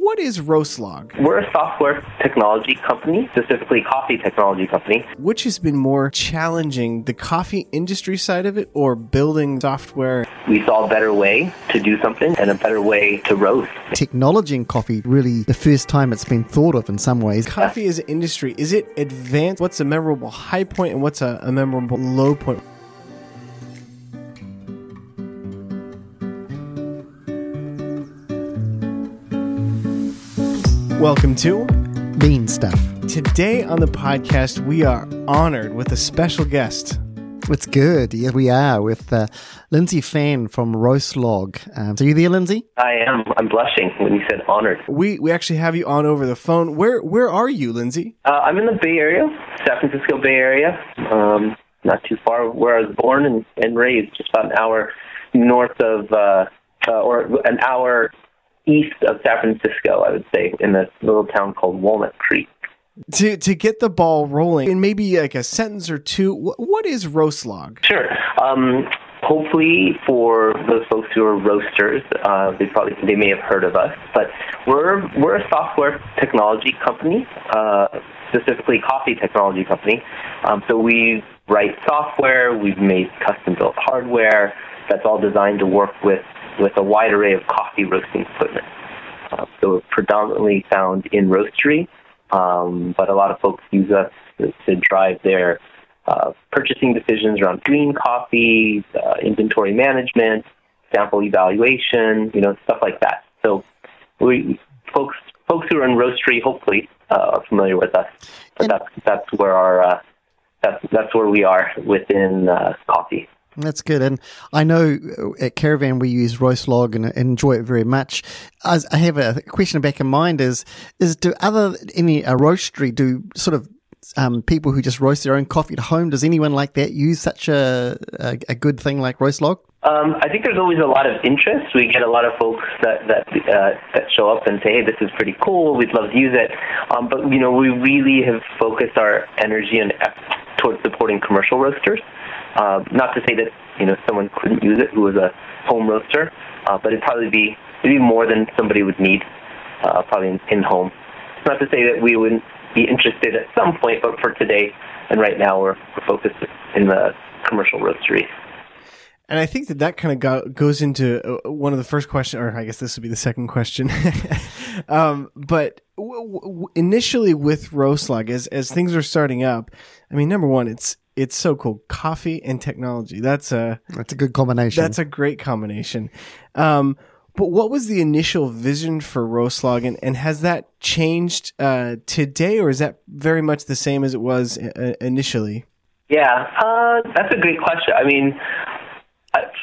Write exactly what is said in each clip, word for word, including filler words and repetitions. What is RoastLog? We're a software technology company, specifically coffee technology company. Which has been more challenging, the coffee industry side of it or building software? We saw a better way to do something and a better way to roast. Technology in coffee, really the first time it's been thought of in some ways. Coffee as an industry, is it advanced? What's a memorable high point and what's a, a memorable low point? Welcome to Bean Stuff. Today on the podcast, we are honored with a special guest. It's good. Yeah, we are with uh, Lindsey Fan from RoastLog. Um, are you there, Lindsey? I am. I'm blushing when you said honored. We we actually have you on over the phone. Where where are you, Lindsey? Uh, I'm in the Bay Area, San Francisco Bay Area. Um, not too far where I was born and, and raised, just about an hour north of, uh, uh, or an hour east of San Francisco, I would say, in this little town called Walnut Creek. To to get the ball rolling, in maybe like a sentence or two, wh- what is RoastLog? Sure. Um, hopefully, for those folks who are roasters, uh, they probably they may have heard of us. But we're we're a software technology company, uh, specifically coffee technology company. Um, so we write software. We've made custom built hardware that's all designed to work with. with a wide array of coffee roasting equipment. Uh, so we're predominantly found in roastery, um, but a lot of folks use us to, to drive their uh, purchasing decisions around green coffee, uh, inventory management, sample evaluation, you know, stuff like that. So we folks folks who are in roastery hopefully uh, are familiar with us. But that's that's where our uh, that's that's where we are within uh, coffee. That's good. And I know at Caravan we use RoastLog and enjoy it very much. I have a question back in mind is, is do other, any a roastery, do sort of um, people who just roast their own coffee at home, does anyone like that use such a, a, a good thing like RoastLog? Um, I think there's always a lot of interest. We get a lot of folks that that, uh, that show up and say, hey, this is pretty cool. We'd love to use it. Um, but, you know, we really have focused our energy and effort towards supporting commercial roasters. Uh, not to say that, you know, someone couldn't use it who was a home roaster, uh, but it'd probably be maybe more than somebody would need, uh, probably in, in home. It's not to say that we wouldn't be interested at some point, but for today and right now we're, we're focused in the commercial roastery. And I think that that kind of go, goes into one of the first questions, or I guess this would be the second question. um, but w- w- initially with RoastLog, as as things are starting up, I mean, number one, it's it's so cool, coffee and technology. That's a that's a good combination. That's a great combination. Um, but what was the initial vision for RoastLog, and, and has that changed uh, today, or is that very much the same as it was uh, initially? Yeah, uh, that's a great question. I mean.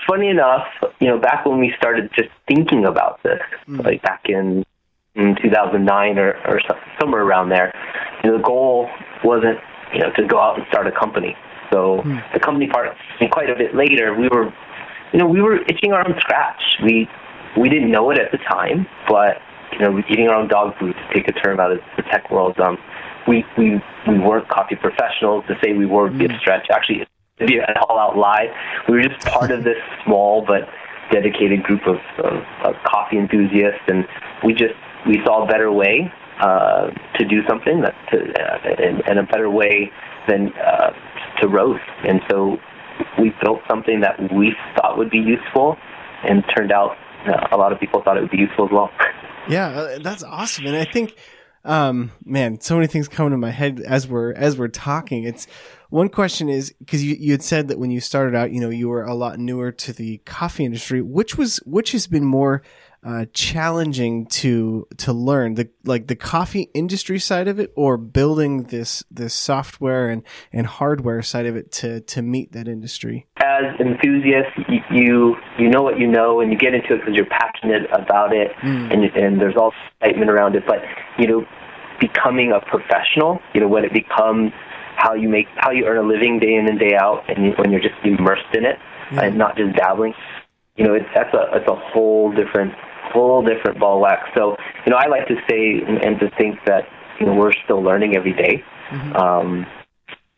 Funny enough, you know, back when we started just thinking about this, mm. like back in, in two thousand nine or, or somewhere around there, you know, the goal wasn't, you know, to go out and start a company. So mm. the company part, and quite a bit later, we were, you know, we were itching our own scratch. We we didn't know it at the time, but, you know, eating our own dog food, to take a term out of the tech world, um, we, we, we weren't coffee professionals. To say we were would mm. be a stretch. Actually, to be an all-out lie. We were just part of this small but dedicated group of, of, of coffee enthusiasts, and we just we saw a better way uh, to do something that to, uh, and, and a better way than uh, to roast. And so we built something that we thought would be useful, and turned out uh, a lot of people thought it would be useful as well. Yeah, that's awesome, and I think. Um, man, so many things come to my head as we're, as we're talking. It's one question is, cause you, you had said that when you started out, you know, you were a lot newer to the coffee industry, which was, which has been more, uh, challenging to, to learn the, like the coffee industry side of it or building this, this software and, and hardware side of it to, to meet that industry. As enthusiasts, you, you, you know what you know, and you get into it because you're passionate about it mm. and, and there's all excitement around it, but you know, becoming a professional, you know, when it becomes how you make, how you earn a living day in and day out, and you, when you're just immersed in it yeah. and not just dabbling, you know, it's that's a it's a whole different whole different ball of wax. So, you know, I like to say and, and to think that you know we're still learning every day. Mm-hmm. Um,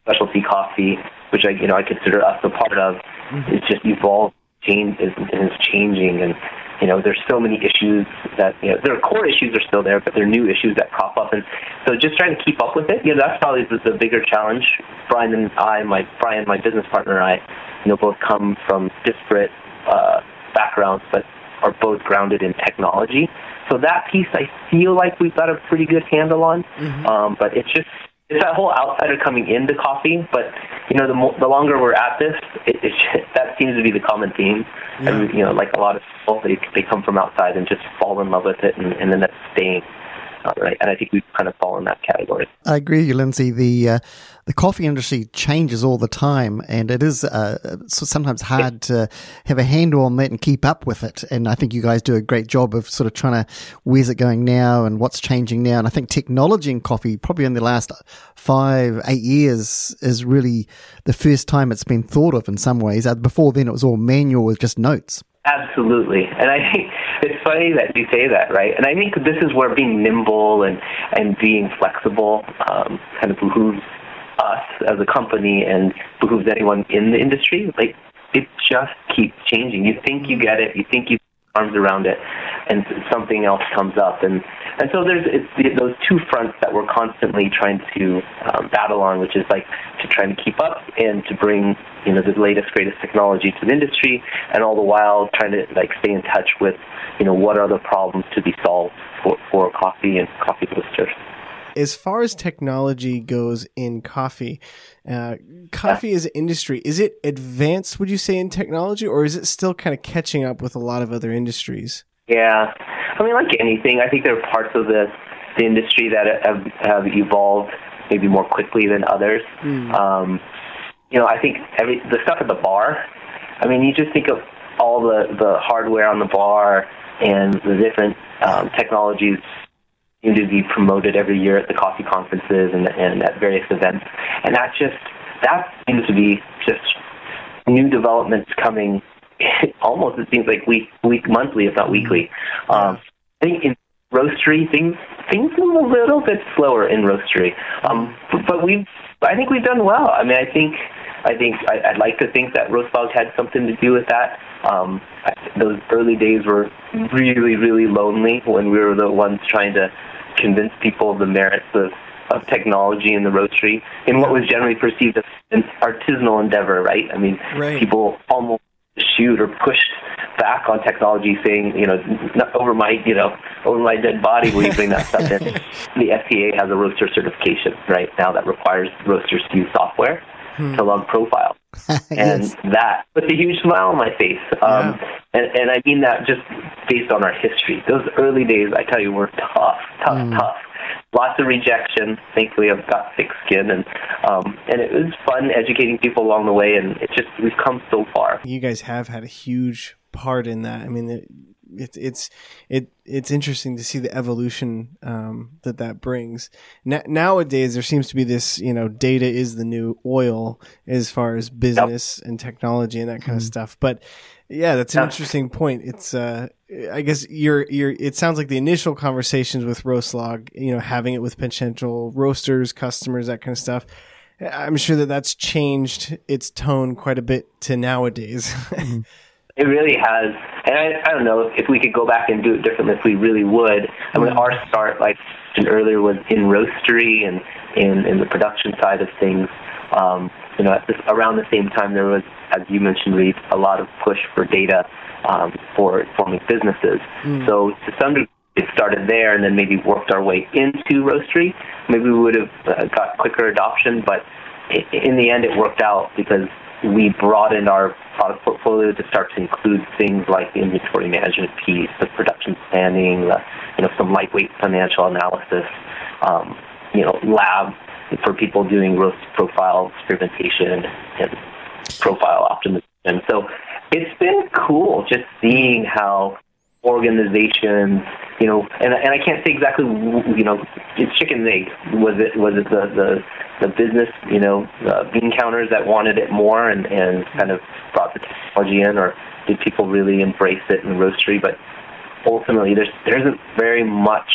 specialty coffee, which I you know I consider us a part of, mm-hmm. is just evolved, change is, is changing, and you know, there's so many issues that, you know, their core issues are still there, but there are new issues that crop up. And so just trying to keep up with it, you know, that's probably the, the bigger challenge. Brian and I, my Brian, my business partner, and I, you know, both come from disparate uh, backgrounds, but are both grounded in technology. So that piece, I feel like we've got a pretty good handle on, mm-hmm. um, but it's just, it's that whole outsider coming into coffee, but, you know, the mo- the longer we're at this, it, it just, that seems to be the common theme. Yeah. And, you know, like a lot of people, they, they come from outside and just fall in love with it, and, and then that's staying. Uh, right? And I think we kind of fall in that category. I agree with you, Lindsey. The, uh, the coffee industry changes all the time, and it is uh, sometimes hard to have a handle on that and keep up with it. And I think you guys do a great job of sort of trying to, where's it going now and what's changing now. And I think technology in coffee, probably in the last five, eight years, is really the first time it's been thought of in some ways. Before then, it was all manual with just notes. Absolutely. And I think it's funny that you say that, right? And I think this is where being nimble and, and being flexible um, kind of behooves us as a company and behooves anyone in the industry. Like, it just keeps changing. You think you get it. You think you put your arms around it, and something else comes up. And, and so there's it's the, those two fronts that we're constantly trying to um, battle on, which is like to try and keep up and to bring, you know, the latest, greatest technology to the industry, and all the while trying to, like, stay in touch with, you know, what are the problems to be solved for, for coffee and coffee roasters. As far as technology goes in coffee, uh, coffee as an industry, is it advanced, would you say, in technology, or is it still kind of catching up with a lot of other industries? Yeah. I mean, like anything, I think there are parts of the, the industry that have, have evolved maybe more quickly than others. Mm. Um You know, I think every the stuff at the bar, I mean, you just think of all the, the hardware on the bar and the different um, technologies seem to be promoted every year at the coffee conferences and, and at various events. And that just, that seems to be just new developments coming almost, it seems like, week, week monthly, if not weekly. Um, I think in roastery, things things move a little bit slower in roastery. Um, but, but we've, I think we've done well. I mean, I think, I think I, I'd like to think that RoastLog had something to do with that. Um, I, those early days were really, really lonely when we were the ones trying to convince people of the merits of, of technology in the roastery in what was generally perceived as an artisanal endeavor, right? I mean, right. People almost shoot or pushed back on technology, saying, you know, not over my, you know, over my dead body will you bring that stuff in. The F D A has a roaster certification right now that requires roasters to use software hmm. to log profile. And yes. That puts a huge smile on my face. Um, yeah. and, and I mean that just based on our history. Those early days, I tell you, were tough, tough, mm. tough. Lots of rejection. Thankfully, I've got thick skin, and um, and it was fun educating people along the way, and it just, we've come so far. You guys have had a huge part in that. I mean, it, it, it's it it's interesting to see the evolution um, that that brings. Na- nowadays, there seems to be this, you know, data is the new oil as far as business yep. and technology and that kind mm-hmm. of stuff. But yeah, that's an yeah. interesting point. It's uh, I guess you're you're. It sounds like the initial conversations with RoastLog, you know, having it with potential roasters, customers, that kind of stuff. I'm sure that that's changed its tone quite a bit to nowadays. Mm-hmm. It really has. And I, I don't know if we could go back and do it differently, if we really would. I mean, our start, like I mentioned earlier, was in roastery and in, in the production side of things. Um, you know, at this, around the same time, there was, as you mentioned, Reed, a lot of push for data um, for forming businesses. Mm. So to some degree, it started there and then maybe worked our way into roastery. Maybe we would have uh, got quicker adoption, but it, in the end, it worked out because we broadened our product portfolio to start to include things like the inventory management piece, the production planning, the, you know, some lightweight financial analysis, um, you know, lab for people doing roast profile experimentation and profile optimization. So it's been cool just seeing how organizations, you know, and and I can't say exactly, you know, it's chicken and egg. Was it was it the the, the business, you know, uh, bean counters that wanted it more and, and kind of brought the technology in, or did people really embrace it in roastery? But ultimately, there's there isn't very much.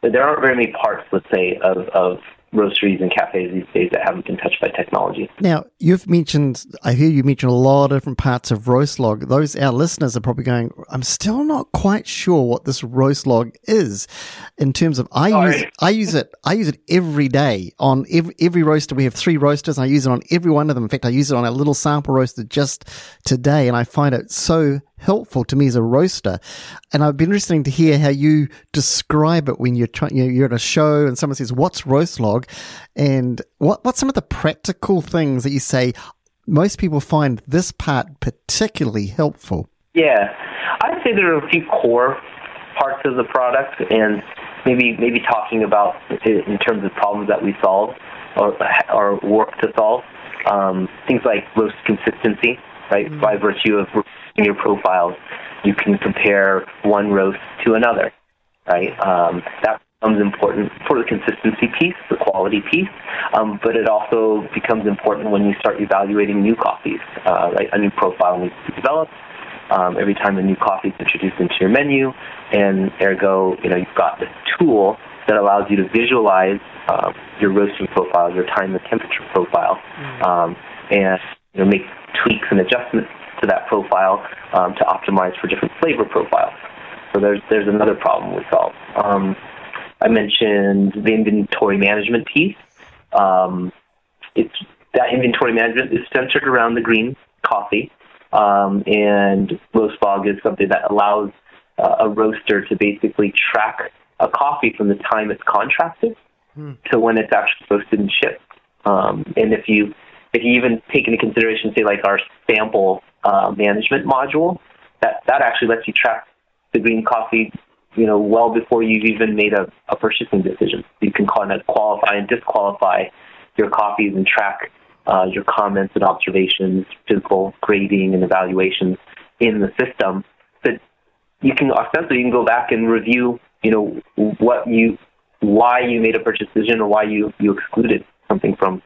There aren't very many parts, let's say, of of roasteries and cafes these days that haven't been touched by technology. Now, you've mentioned, I hear you mention a lot of different parts of RoastLog. Those, our listeners are probably going, I'm still not quite sure what this RoastLog is in terms of, I Sorry. use I use it I use it every day on every, every roaster. We have three roasters and I use it on every one of them. In fact, I use it on a little sample roaster just today, and I find it so helpful to me as a roaster. And I'd be interesting to hear how you describe it when you're trying, you know, you're at a show and someone says, what's RoastLog? And what what's some of the practical things that you say most people find this part particularly helpful? Yeah, I'd say there are a few core parts of the product, and maybe maybe talking about it in terms of problems that we solve or, or work to solve. Um, things like roast consistency, right? Mm-hmm. By virtue of your profiles, you can compare one roast to another, right? Um, that becomes important for the consistency piece, the quality piece, um, but it also becomes important when you start evaluating new coffees, uh, right? A new profile needs to be developed um, every time a new coffee is introduced into your menu, and ergo, you know, you've got this tool that allows you to visualize uh, your roasting profile, your time and temperature profile, mm-hmm. um, and you know, make tweaks and adjustments to that profile um, to optimize for different flavor profiles. So there's there's another problem we solve. Um, I mentioned the inventory management piece. Um, it's that inventory management is centered around the green coffee, um, and RoastLog is something that allows uh, a roaster to basically track a coffee from the time it's contracted hmm. to when it's actually roasted and shipped. Um, and if you if you even take into consideration, say, like our sample Uh, management module, that, that actually lets you track the green coffee, you know, well before you've even made a, a purchasing decision. You can kind of qualify and disqualify your coffees and track uh, your comments and observations, physical grading and evaluations in the system. But you can ostensibly you can go back and review, you know, what you, why you made a purchase decision or why you, you excluded something from.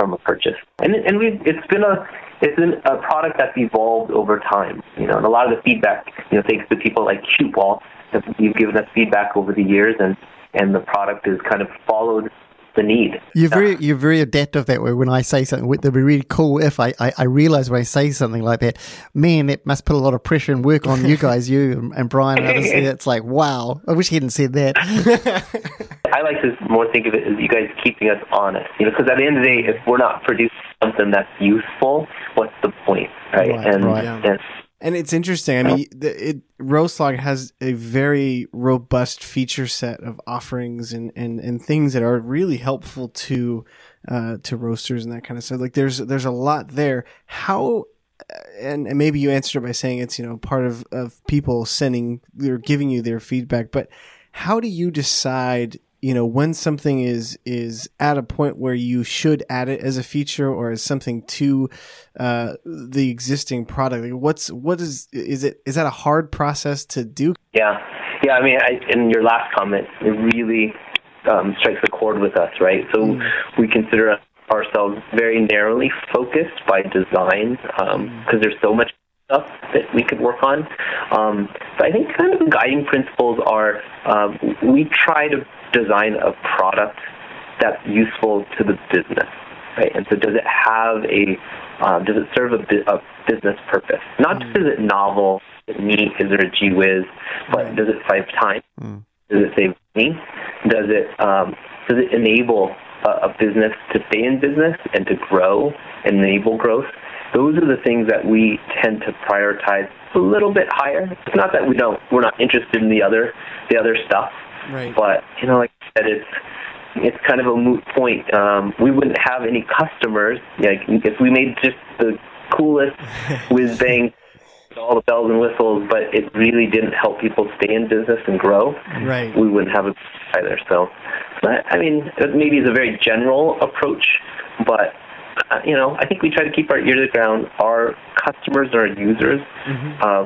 from a purchase. And and we it's been a it's been a product that's evolved over time, you know, and a lot of the feedback, you know, thanks to people like Cuteball, that you've given us feedback over the years, and, and the product has kind of followed the need. You're very you're very adaptive that way. When I say something, it'd be really cool if I, I, I realize when I say something like that, man, that must put a lot of pressure and work on you guys, you and Brian and others there. It's like, wow, I wish he hadn't said that. I like to more think of it as you guys keeping us honest, you know, because at the end of the day, if we're not producing something that's useful, what's the point, right? right and right. Yeah. and And it's interesting. I mean, the, it, RoastLog has a very robust feature set of offerings and, and, and things that are really helpful to uh, to roasters and that kind of stuff. Like, there's there's a lot there. How and, and maybe you answered it by saying it's, you know, part of, of people sending or giving you their feedback. But how do you decide, you know, when something is is at a point where you should add it as a feature or as something to uh, the existing product? Like what's what is is it is that a hard process to do? Yeah, yeah. I mean, I, in your last comment, it really um, strikes a chord with us, right? So mm. we consider ourselves very narrowly focused by design because um, mm. there's so much stuff that we could work on. Um, but I think kind of the guiding principles are um, we try to design a product that's useful to the business, right? And so, does it have a, uh, does it serve a, bu- a business purpose? Not mm. just is it novel, is it neat, is there a gee whiz, but right. does it save time? Mm. Does it save money? Does it um, does it enable a, a business to stay in business and to grow and enable growth? Those are the things that we tend to prioritize a little bit higher. It's not that we don't we're not interested in the other the other stuff. Right. But, you know, like I said, it's, it's kind of a moot point. Um, we wouldn't have any customers. Like, if we made just the coolest whiz bang, all the bells and whistles, but it really didn't help people stay in business and grow, right. we wouldn't have it either. So, but, I mean, it maybe it's a very general approach, but, uh, you know, I think we try to keep our ear to the ground. Our customers, our users, mm-hmm. uh,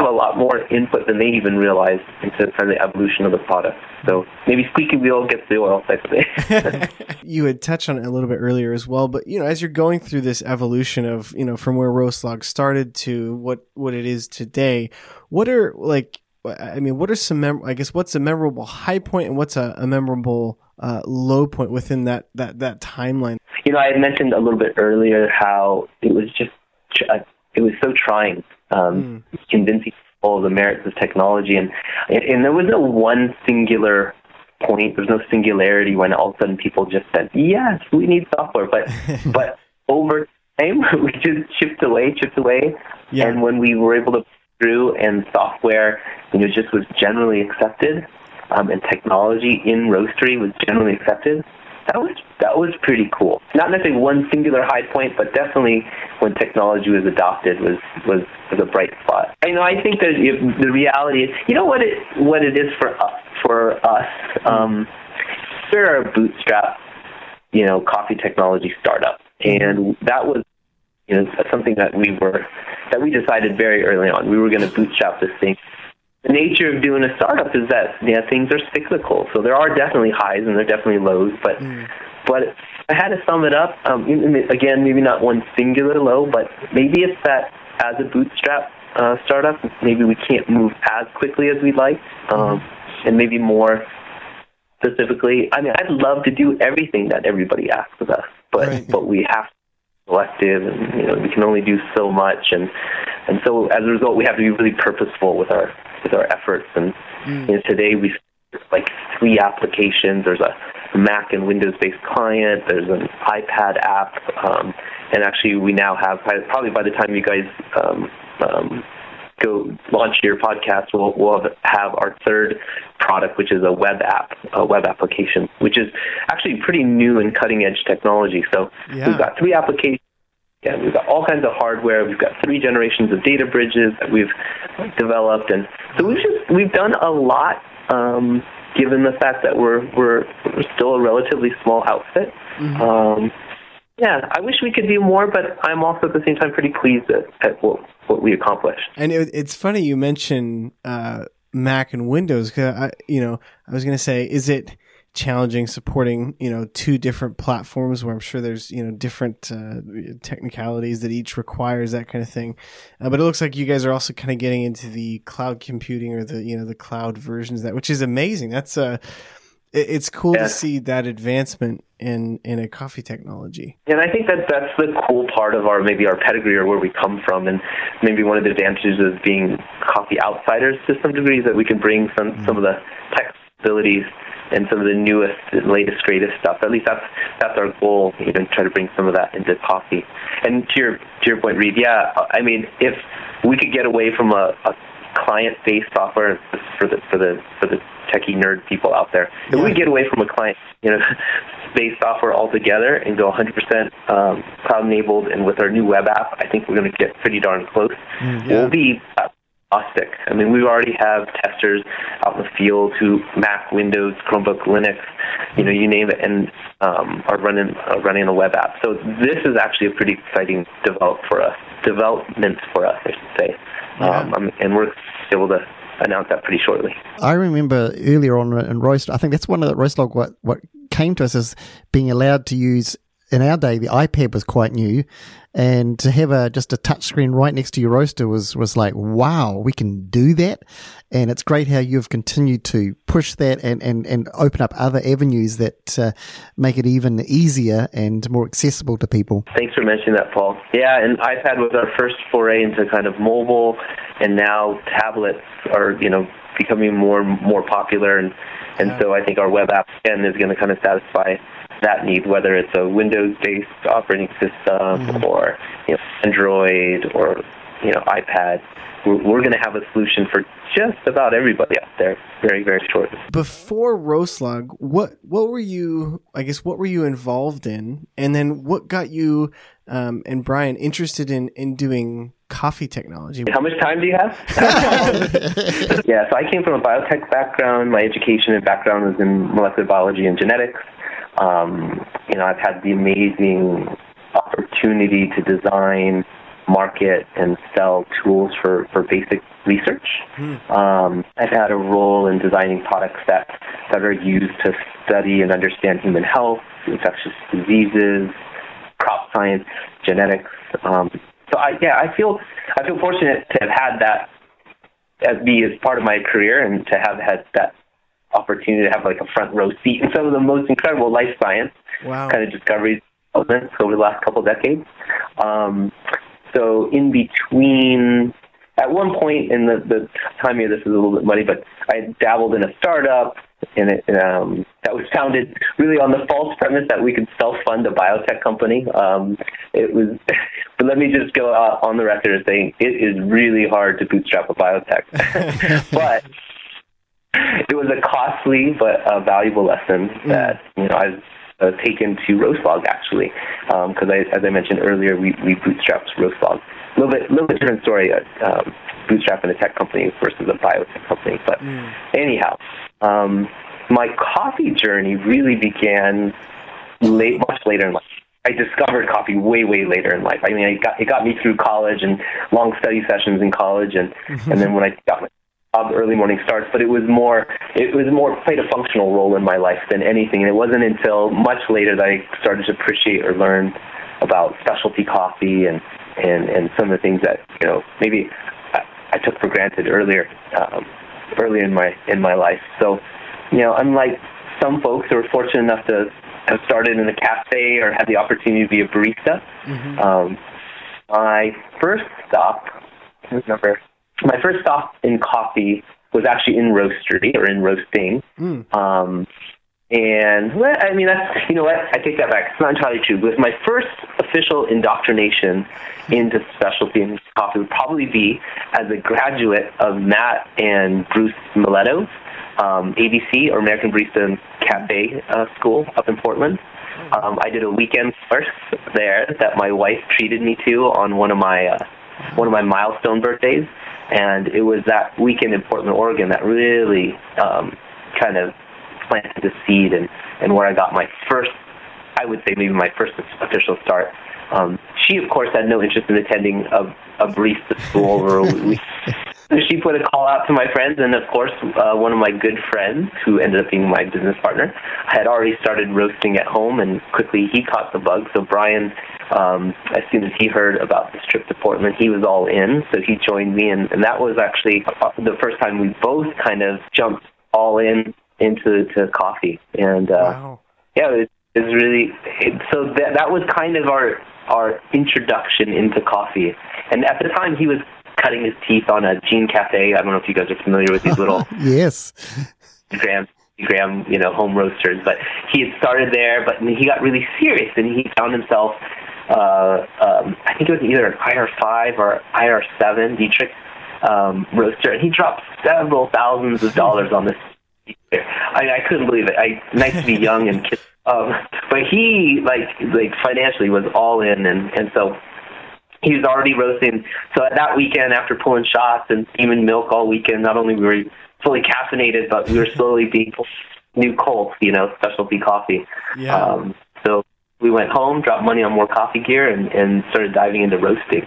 a lot more input than they even realize into kind of the evolution of the product. So maybe squeaky wheel gets the oil type of thing. You had touched on it a little bit earlier as well, but you know, as you're going through this evolution of, you know, from where RoastLog started to what, what it is today, what are like, I mean, what are some, mem- I guess, what's a memorable high point and what's a, a memorable uh, low point within that, that, that timeline? You know, I had mentioned a little bit earlier how it was just, it was so trying, um, mm. convincing all the merits of technology. And, and there was no one singular point. There was no singularity when all of a sudden people just said, yes, we need software. But, but over time, we just chipped away, chipped away. Yeah. And when we were able to through and software, you know, just was generally accepted, um, and technology in roastery was generally accepted. That was that was pretty cool. Not necessarily one singular high point, but definitely when technology was adopted was was, was a bright spot. I know. I think that if the reality is, you know, what it what it is for us, for us. Um, we're a bootstrap, you know, coffee technology startup, and that was, you know, something that we were, that we decided very early on. We were going to bootstrap this thing. The nature of doing a startup is that, you know, things are cyclical. So there are definitely highs and there are definitely lows. But mm. but if I had to sum it up, um, again, maybe not one singular low, but maybe it's that as a bootstrap uh, startup, maybe we can't move as quickly as we'd like. Um, and maybe more specifically, I mean, I'd love to do everything that everybody asks of us, but, right. but we have to selective, and you know, we can only do so much, and and so as a result, we have to be really purposeful with our with our efforts. And mm. you know, today we like three applications. There's a Mac and Windows-based client. There's an iPad app, um, and actually we now have probably by the time you guys um, um, go launch your podcast, we'll we'll have our third product, which is a web app, a web application, which is actually pretty new and cutting-edge technology. So yeah. we've got three applications. Yeah, we've got all kinds of hardware. We've got three generations of data bridges that we've developed, and so we've just we've done a lot. Um, given the fact that we're we're still a relatively small outfit, mm-hmm. um, yeah, I wish we could do more, but I'm also at the same time pretty pleased at, at what what we accomplished. And it, it's funny you mention uh, Mac and Windows, because I, you know, I was going to say, is it challenging supporting, you know, two different platforms where I'm sure there's, you know, different uh, technicalities that each requires, that kind of thing. Uh, but it looks like you guys are also kind of getting into the cloud computing or the, you know, the cloud versions of that, which is amazing. That's a, uh, it, it's cool yeah. to see that advancement in, in a coffee technology. And I think that that's the cool part of our, maybe our pedigree or where we come from. And maybe one of the advantages of being coffee outsiders to some degree is that we can bring some, mm-hmm. some of the tech abilities and some of the newest, latest, greatest stuff. At least that's that's our goal, you know, try to bring some of that into coffee. And to your to your point, Reed, yeah, I mean, if we could get away from a, a client-based software for the for the for the techie nerd people out there, if yeah. we get away from a client, you know, based software altogether and go one hundred percent um, cloud-enabled, and with our new web app, I think we're going to get pretty darn close. Mm, yeah. We'll be. Uh, I mean, we already have testers out in the field who Mac, Windows, Chromebook, Linux, you know, you name it, and um, are running are running a web app. So this is actually a pretty exciting develop for us, development for us, I should say. Yeah. Um, and we're able to announce that pretty shortly. I remember earlier on in Roast, I think that's one of the RoastLog, what, what came to us is being allowed to use. In our day, the iPad was quite new, and to have a just a touchscreen right next to your roaster was was like, wow, we can do that. And it's great how you've continued to push that and, and, and open up other avenues that uh, make it even easier and more accessible to people. Thanks for mentioning that, Paul. Yeah, and iPad was our first foray into kind of mobile, and now tablets are, you know, becoming more and more popular, and, and yeah. so I think our web app again is going to kind of satisfy that need, whether it's a Windows-based operating system mm-hmm. or, you know, Android or, you know, iPad. We're, we're going to have a solution for just about everybody out there very, very shortly. Before RoastLog, what what were you, I guess, what were you involved in? And then what got you um, and Brian interested in, in doing coffee technology? How much time do you have? Yeah, so I came from a biotech background. My education and background was in molecular biology and genetics. Um, you know, I've had the amazing opportunity to design, market, and sell tools for, for basic research. Mm. Um, I've had a role in designing products that, that are used to study and understand human health, infectious diseases, crop science, genetics. Um, so, I, yeah, I feel I feel fortunate to have had that as be as part of my career and to have had that opportunity to have like a front row seat in some of the most incredible life science wow. kind of discoveries over the last couple of decades. Um, so in between, at one point in the, the time here, this is a little bit muddy, but I dabbled in a startup and it, um, that was founded really on the false premise that we could self-fund a biotech company. Um, it was, but let me just go out on the record and say it is really hard to bootstrap a biotech, but it was a costly but a valuable lesson that you know I've uh, taken to RoastLog actually, because um, as I mentioned earlier, we, we bootstrapped RoastLog. A little bit, little bit different story, uh, um, bootstrapping a tech company versus a biotech company. But mm. anyhow, um, my coffee journey really began late, much later in life. I discovered coffee way, way later in life. I mean, it got, it got me through college and long study sessions in college, and mm-hmm. and then when I got my job, early morning starts. But it was more, it was more played a functional role in my life than anything. And it wasn't until much later that I started to appreciate or learn about specialty coffee and. And, and some of the things that you know maybe I, I took for granted earlier um, earlier in my in my life. So you know, unlike some folks who are fortunate enough to have started in a cafe or had the opportunity to be a barista, mm-hmm. um, my first stop remember my first stop in coffee was actually in roastery or in roasting. Mm. Um, And, well, I mean, that's, you know what, I take that back. It's not entirely true. But my first official indoctrination into specialty and coffee would probably be as a graduate of Matt and Bruce Miletto's um, A B C, or American Barista Cafe uh, School up in Portland. Um, I did a weekend course there that my wife treated me to on one of my uh, one of my milestone birthdays. And it was that weekend in Portland, Oregon that really um, kind of planted the seed and, and where I got my first, I would say maybe my first official start. Um, she, of course, had no interest in attending a, a barista school. or a week. So she put a call out to my friends, and, of course, uh, one of my good friends, who ended up being my business partner, had already started roasting at home, and quickly he caught the bug. So Brian, um, as soon as he heard about this trip to Portland, he was all in, so he joined me, and, and that was actually the first time we both kind of jumped all in into to coffee. And uh wow. yeah it's it really it, so that that was kind of our our introduction into coffee. And at the time he was cutting his teeth on a Jean Cafe. I don't know if you guys are familiar with these little yes grams Graham, you know, home roasters, but he had started there, but he got really serious and he found himself uh um I think it was either an I R five or I R seven Dietrich um roaster, and he dropped several thousands of dollars on this. I, I couldn't believe it. I nice to be young and kid, um, but he like like financially was all in, and, and so he was already roasting. So that weekend, after pulling shots and steaming milk all weekend, not only were we fully caffeinated, but we were slowly being new Colts, you know, specialty coffee. Yeah. Um, so we went home, dropped money on more coffee gear, and, and started diving into roasting,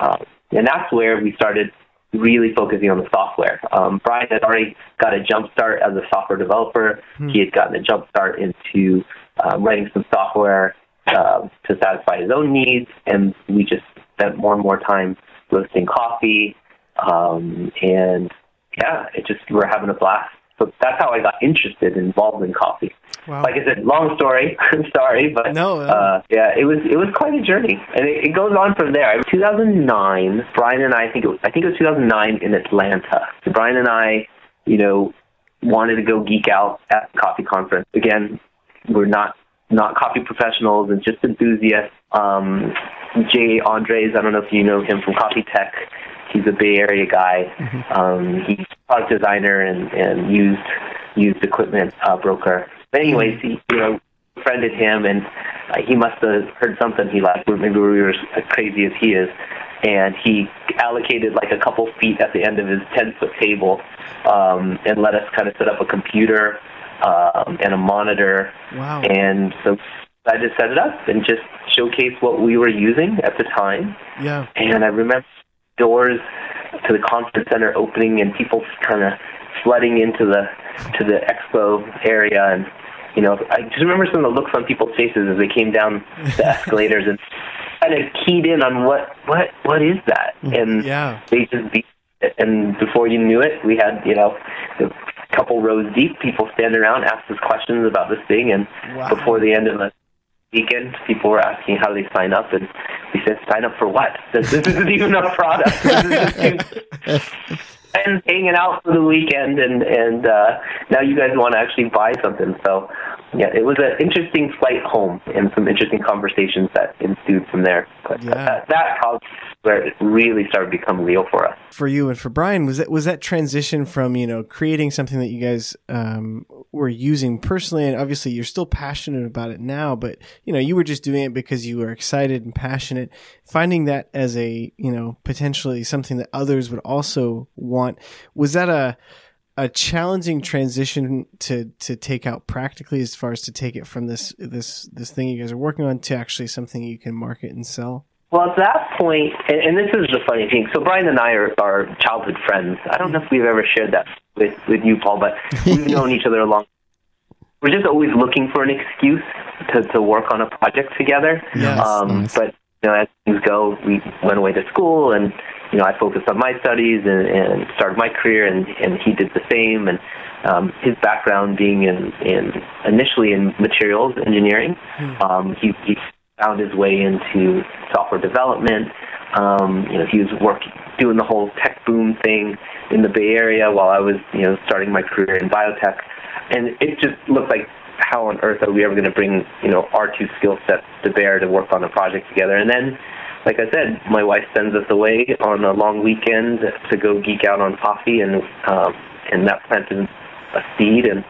um, and that's where we started really focusing on the software. Um, Brian had already got a jump start as a software developer. Hmm. He had gotten a jump start into uh, writing some software uh, to satisfy his own needs, and we just spent more and more time roasting coffee, um, and yeah, it just we were having a blast. So that's how I got interested and involved in coffee. Wow. Like I said, long story. I'm sorry, but no, no. Uh, yeah, it was it was quite a journey, and it, it goes on from there. two thousand nine, Brian and I, I think it was I think it was two thousand nine in Atlanta. So Brian and I, you know, wanted to go geek out at the coffee conference. Again, we're not not coffee professionals and just enthusiasts. Um, Jay Andres, I don't know if you know him from Coffee Tech. He's a Bay Area guy. Mm-hmm. Um, he's a product designer and, and used used equipment uh, broker. But anyways, he, you know, friended him, and uh, he must have heard something he liked. Maybe we were as crazy as he is. And he allocated like a couple feet at the end of his ten-foot table um, and let us kind of set up a computer um, and a monitor. Wow. And so I just set it up and just showcased what we were using at the time. Yeah. And I remember doors to the conference center opening and people kind of flooding into the to the expo area, and you know I just remember some of the looks on people's faces as they came down the escalators and kind of keyed in on what what what is that, and yeah. they just beat it, and before you knew it we had you know the a couple rows deep, people stand around, ask us questions about this thing, and wow. before the end of the weekend, people were asking how they sign up, and we said, sign up for what? This isn't even a product. This is and hanging out for the weekend, and, and uh, now you guys want to actually buy something. So, yeah, it was an interesting flight home and some interesting conversations that ensued from there. But yeah. that, that probably is where it really started to become real for us. For you and for Brian, was that, was that transition from, you know, creating something that you guys um, were using personally, and obviously you're still passionate about it now, but, you know, you were just doing it because you were excited and passionate, finding that as a, you know, potentially something that others would also want. Was that a... a challenging transition to, to take out practically, as far as to take it from this, this, this thing you guys are working on to actually something you can market and sell? Well, at that point, and, and this is the funny thing. So Brian and I are, are childhood friends. I don't know if we've ever shared that with, with you, Paul, but we've known each other a long time. We're just always looking for an excuse to, to work on a project together. Yes, um, nice. But you know, as things go, we went away to school, and you know, I focused on my studies and, and started my career, and, and he did the same. And um, his background being in, in initially in materials engineering, um, he, he found his way into software development. Um, you know, he was working doing the whole tech boom thing in the Bay Area while I was, you know, starting my career in biotech, and it just looked like, how on earth are we ever going to bring, you know, our two skill sets to bear to work on a project together? And then, like I said, my wife sends us away on a long weekend to go geek out on coffee, and um, and that planted a seed. And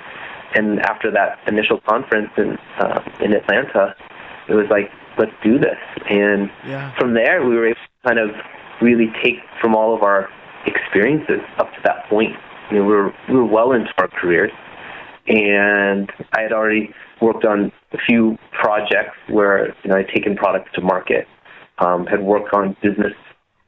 and after that initial conference in uh, in Atlanta, it was like, let's do this. And yeah. from there, we were able to kind of really take from all of our experiences up to that point. You know, we were we were well into our careers, and I had already worked on a few projects where, you know, I'd taken products to market. Um, had worked on business,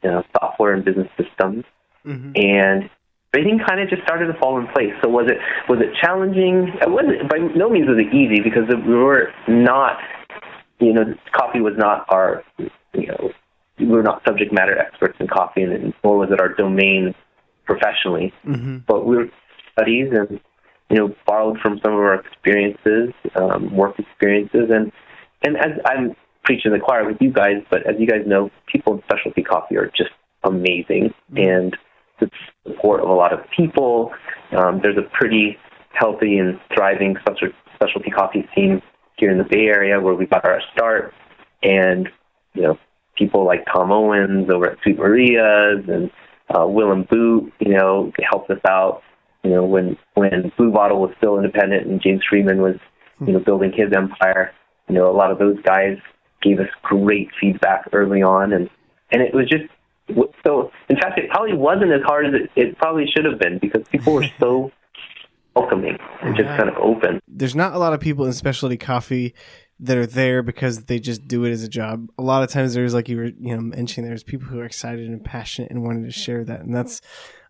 you know, software and business systems, mm-hmm. and everything kind of just started to fall in place. So was it was it challenging? It wasn't, by no means was it easy, because we were not, you know, coffee was not our, you know, we were not subject matter experts in coffee, and nor was it our domain professionally. Mm-hmm. But we were studies and, you know, borrowed from some of our experiences, um, work experiences, and and as I'm preaching the choir with you guys, but as you guys know, people in specialty coffee are just amazing, and the support of a lot of people. Um, there's a pretty healthy and thriving specialty coffee scene here in the Bay Area where we got our start, and you know, people like Tom Owens over at Sweet Maria's and uh, Willem Boot, you know, helped us out. You know, when when Blue Bottle was still independent and James Freeman was, you know, building his empire, you know, a lot of those guys gave us great feedback early on, and, and it was just so. In fact, it probably wasn't as hard as it, it probably should have been, because people were so welcoming and just kind of open. There's not a lot of people in specialty coffee that are there because they just do it as a job. A lot of times there's, like you were, you know, mentioning, there's people who are excited and passionate and wanted to share that, and that's.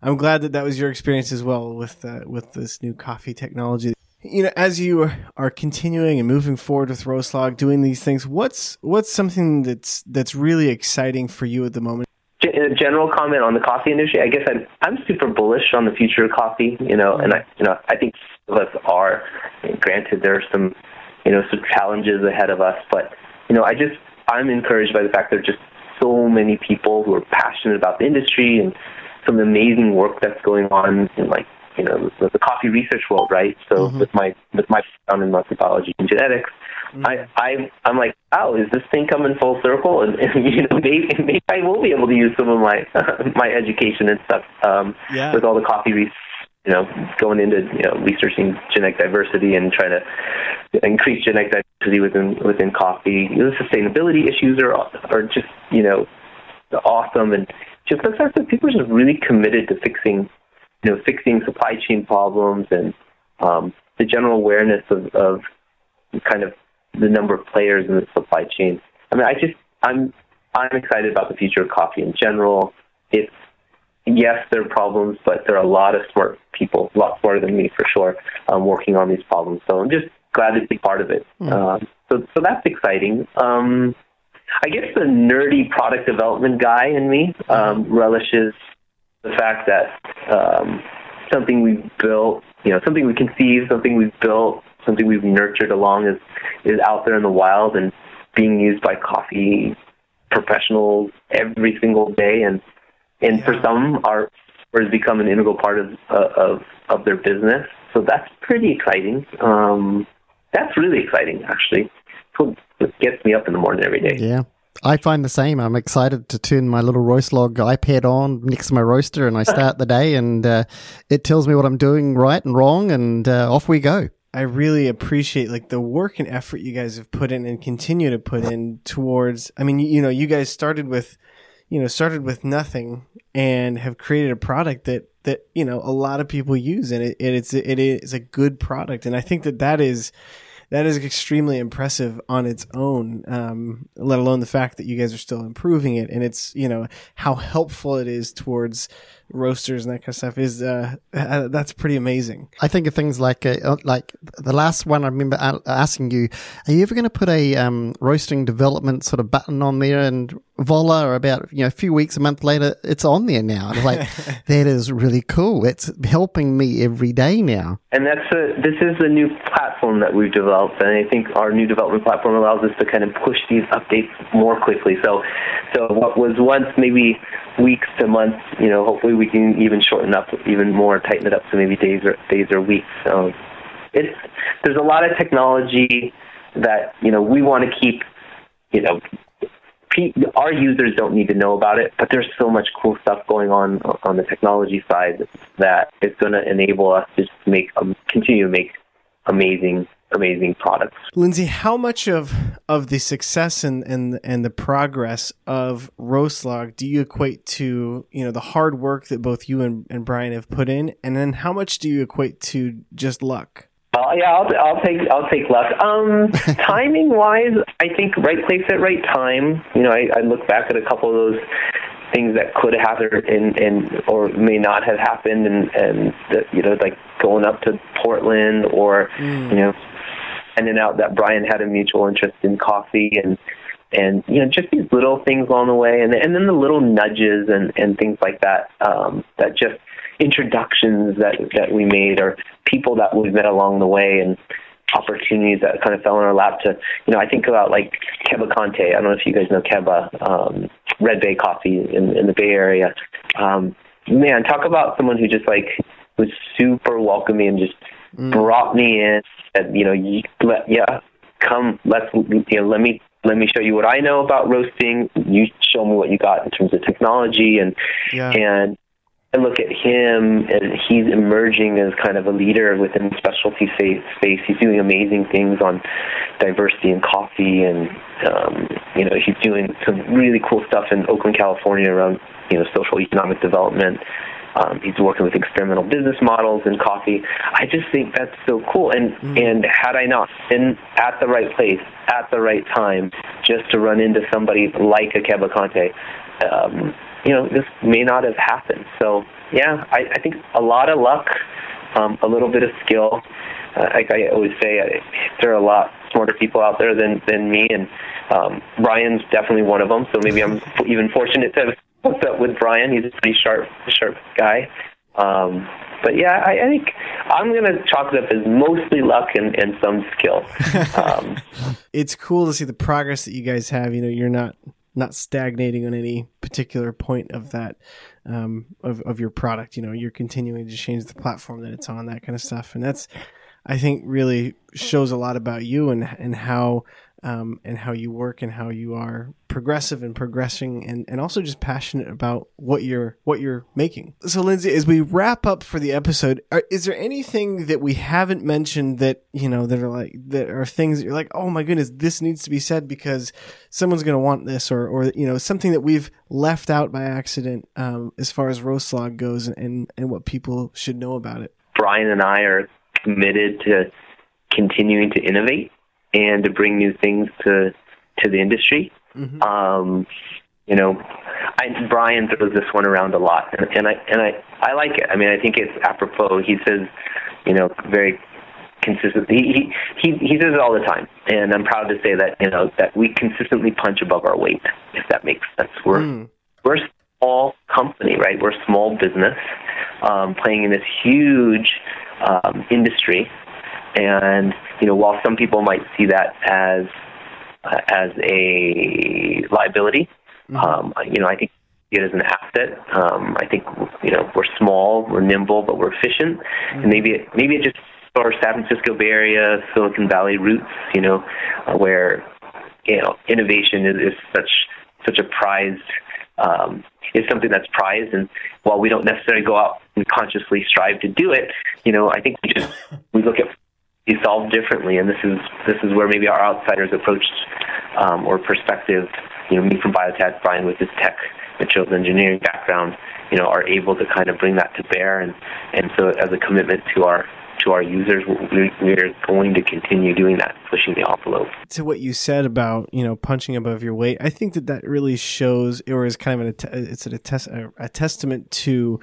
I'm glad that that was your experience as well with uh, with this new coffee technology. You know, as you are continuing and moving forward with RoastLog, doing these things, what's what's something that's that's really exciting for you at the moment? In a general comment on the coffee industry, I guess I'm I'm super bullish on the future of coffee. You know, and I you know I think some of us are. Granted, there are some you know some challenges ahead of us, but you know I just I'm encouraged by the fact there are just so many people who are passionate about the industry, and some amazing work that's going on in like. You know, the, the coffee research world, right? So mm-hmm. with my with my background in microbiology and genetics, mm-hmm. I, I I'm like, wow, is this thing coming full circle? And, and you know, maybe, maybe I will be able to use some of my uh, my education and stuff um, yeah. with all the coffee research. You know, going into you know researching genetic diversity and trying to increase genetic diversity within within coffee. You know, the sustainability issues are are just you know awesome, and just the fact that people are just really committed to fixing. You know, fixing supply chain problems, and um, the general awareness of, of kind of the number of players in the supply chain. I mean, I just, I'm, I'm excited about the future of coffee in general. It's, yes, there are problems, but there are a lot of smart people, a lot smarter than me for sure, um, working on these problems. So I'm just glad to be part of it. Mm. Uh, so, so that's exciting. Um, I guess the nerdy product development guy in me um, relishes the fact that um, something we built you know, something we conceived, something we've built, something we've nurtured along is, is out there in the wild and being used by coffee professionals every single day. And, and yeah. for some, our has become an integral part of, uh, of, of their business. So that's pretty exciting. Um, that's really exciting, actually. It gets me up in the morning every day. Yeah. I find the same. I'm excited to turn my little RoastLog iPad on next to my roaster, and I start the day, and uh, it tells me what I'm doing right and wrong, and uh, off we go. I really appreciate like the work and effort you guys have put in and continue to put in towards. I mean, you, you know, you guys started with, you know, started with nothing and have created a product that that you know a lot of people use, and it, it it's it is a good product, and I think that that is. That is extremely impressive on its own, um, let alone the fact that you guys are still improving it. And it's, you know, how helpful it is towards roasters and that kind of stuff is, uh, uh that's pretty amazing. I think of things like, uh, like the last one I remember asking you, are you ever going to put a, um, roasting development sort of button on there? And voila, or about, you know, a few weeks, a month later, it's on there now. And I'm like, that is really cool. It's helping me every day now. And that's a, this is the new platform that we've developed. And I think our new development platform allows us to kind of push these updates more quickly. So, so what was once maybe weeks to months, you know, hopefully we can even shorten up even more, tighten it up to maybe days or days or weeks. So, it's there's a lot of technology that you know we want to keep. You know, our users don't need to know about it, but there's so much cool stuff going on on the technology side that it's going to enable us to make um, continue to make amazing. amazing products. Lindsey, how much of, of the success and, and, and the progress of RoastLog do you equate to, you know, the hard work that both you and, and Brian have put in? And then how much do you equate to just luck? Uh, yeah, I'll, I'll take, I'll take luck. Um, timing wise, I think right place at right time. You know, I, I look back at a couple of those things that could have happened and, and or may not have happened. And, and the, you know, like going up to Portland or, mm. you know, finding out that Brian had a mutual interest in coffee and, and you know, just these little things along the way. And, and then the little nudges and, and things like that, um, that just introductions that, that we made or people that we've met along the way and opportunities that kind of fell in our lap to, you know, I think about like Keba Konte. I don't know if you guys know Keba, um, Red Bay Coffee in, in the Bay Area. Um, man, talk about someone who just like was super welcoming and just mm. brought me in. You know, you let, yeah, come, let's, you know, let me, let me show you what I know about roasting. You show me what you got in terms of technology. And, yeah. and I look at him and he's emerging as kind of a leader within the specialty space. He's doing amazing things on diversity and coffee. And, um, you know, he's doing some really cool stuff in Oakland, California around, you know, social economic development. Um, he's working with experimental business models and coffee. I just think that's so cool. And mm. and had I not been at the right place at the right time, just to run into somebody like a Keba Konte, um, you know, this may not have happened. So yeah, I, I think a lot of luck, um, a little bit of skill. Uh, like I always say, I, there are a lot smarter people out there than than me, and um, Brian's definitely one of them. So maybe I'm even fortunate to have hooked up with Brian. He's a pretty sharp, sharp guy. Um, but yeah, I, I think I'm going to chalk it up as mostly luck and, and some skill. Um, it's cool to see the progress that you guys have. You know, you're not, not stagnating on any particular point of that, um, of, of your product. You know, you're continuing to change the platform that it's on, that kind of stuff. And that's, I think, really shows a lot about you and, and how, Um, and how you work and how you are progressive and progressing and, and also just passionate about what you're what you're making. So, Lindsey, as we wrap up for the episode, are, is there anything that we haven't mentioned that, you know, that are like that are things that you're like, oh my goodness, this needs to be said because someone's going to want this, or, or, you know, something that we've left out by accident, um, as far as RoastLog goes and, and, and what people should know about it? Brian and I are committed to continuing to innovate and to bring new things to, to the industry. Mm-hmm. Um, you know, I, Brian throws this one around a lot, and, and I and I, I like it. I mean, I think it's apropos. He says, you know, very consistently. He, he, he says it all the time, and I'm proud to say that, you know, that we consistently punch above our weight, if that makes sense. We're, mm. we're a small company, right? We're a small business um, playing in this huge um, industry. And, you know, while some people might see that as uh, as a liability, mm-hmm. um, you know, I think it is an asset. Um, I think, you know, we're small, we're nimble, but we're efficient. Mm-hmm. And maybe it, maybe it just our San Francisco Bay Area, Silicon Valley roots, you know, uh, where, you know, innovation is, is such such a prized um, is something that's prized, and while we don't necessarily go out and consciously strive to do it, you know, I think we just we look at we solve differently, and this is this is where maybe our outsiders approached um, or perspective, you know, me from biotech, Brian with his tech materials engineering background, you know, are able to kind of bring that to bear, and and so as a commitment to our. to our users, we're going to continue doing that, pushing the envelope. To what you said about, you know, punching above your weight, I think that that really shows, or is kind of an, it's a, tes- a testament to,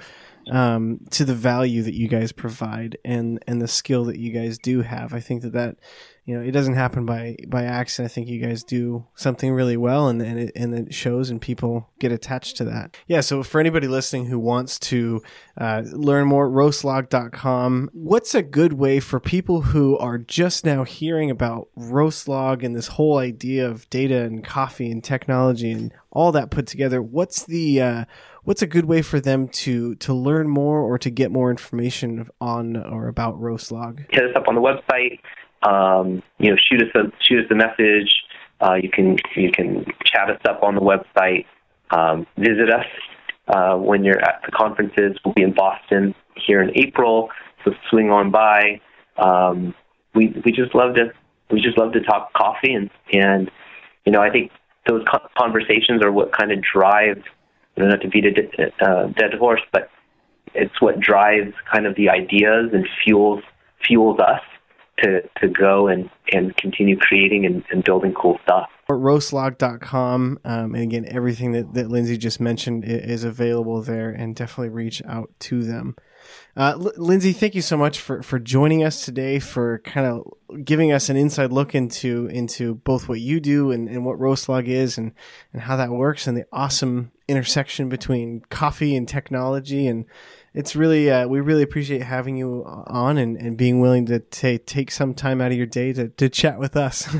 um, to the value that you guys provide and, and the skill that you guys do have. I think that that, you know, it doesn't happen by, by accident. I think you guys do something really well, and, and it, and it shows, and people get attached to that. Yeah. So for anybody listening who wants to uh, learn more, roast log dot com, what's a good way for people who are just now hearing about RoastLog and this whole idea of data and coffee and technology and all that put together? What's the, uh, what's a good way for them to, to learn more or to get more information on or about RoastLog? Hit us up on the website. Um, you know, shoot us a shoot us a message. Uh, you can you can chat us up on the website. Um, visit us uh, when you're at the conferences. We'll be in Boston here in April, so swing on by. Um, we we just love to we just love to talk coffee, and and you know, I think those conversations are what kind of drive. You know, not to beat a dead, uh, dead horse, but it's what drives kind of the ideas and fuels fuels us. To, to go and, and continue creating and, and building cool stuff. roast log dot com, um, and again, everything that, that Lindsey just mentioned is available there, and definitely reach out to them. Uh, L- Lindsey, thank you so much for, for joining us today, for kind of giving us an inside look into into both what you do and, and what RoastLog is, and, and how that works, and the awesome intersection between coffee and technology, and It's really, uh, we really appreciate having you on, and, and being willing to t- take some time out of your day to, to chat with us.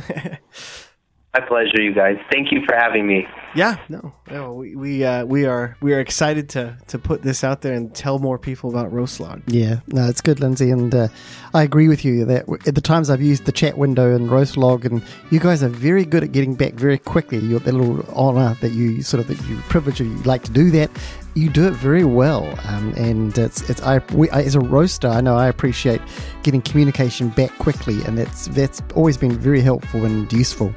My pleasure, you guys. Thank you for having me. Yeah, no, no we we, uh, we are we are excited to to put this out there and tell more people about RoastLog. Yeah, no, it's good, Lindsey, and uh, I agree with you that at the times I've used the chat window in RoastLog, and you guys are very good at getting back very quickly. You have that little honor that you sort of that you privilege, you like to do that. You do it very well, um, and it's it's I, we, I as a roaster, I know I appreciate getting communication back quickly, and that's that's always been very helpful and useful.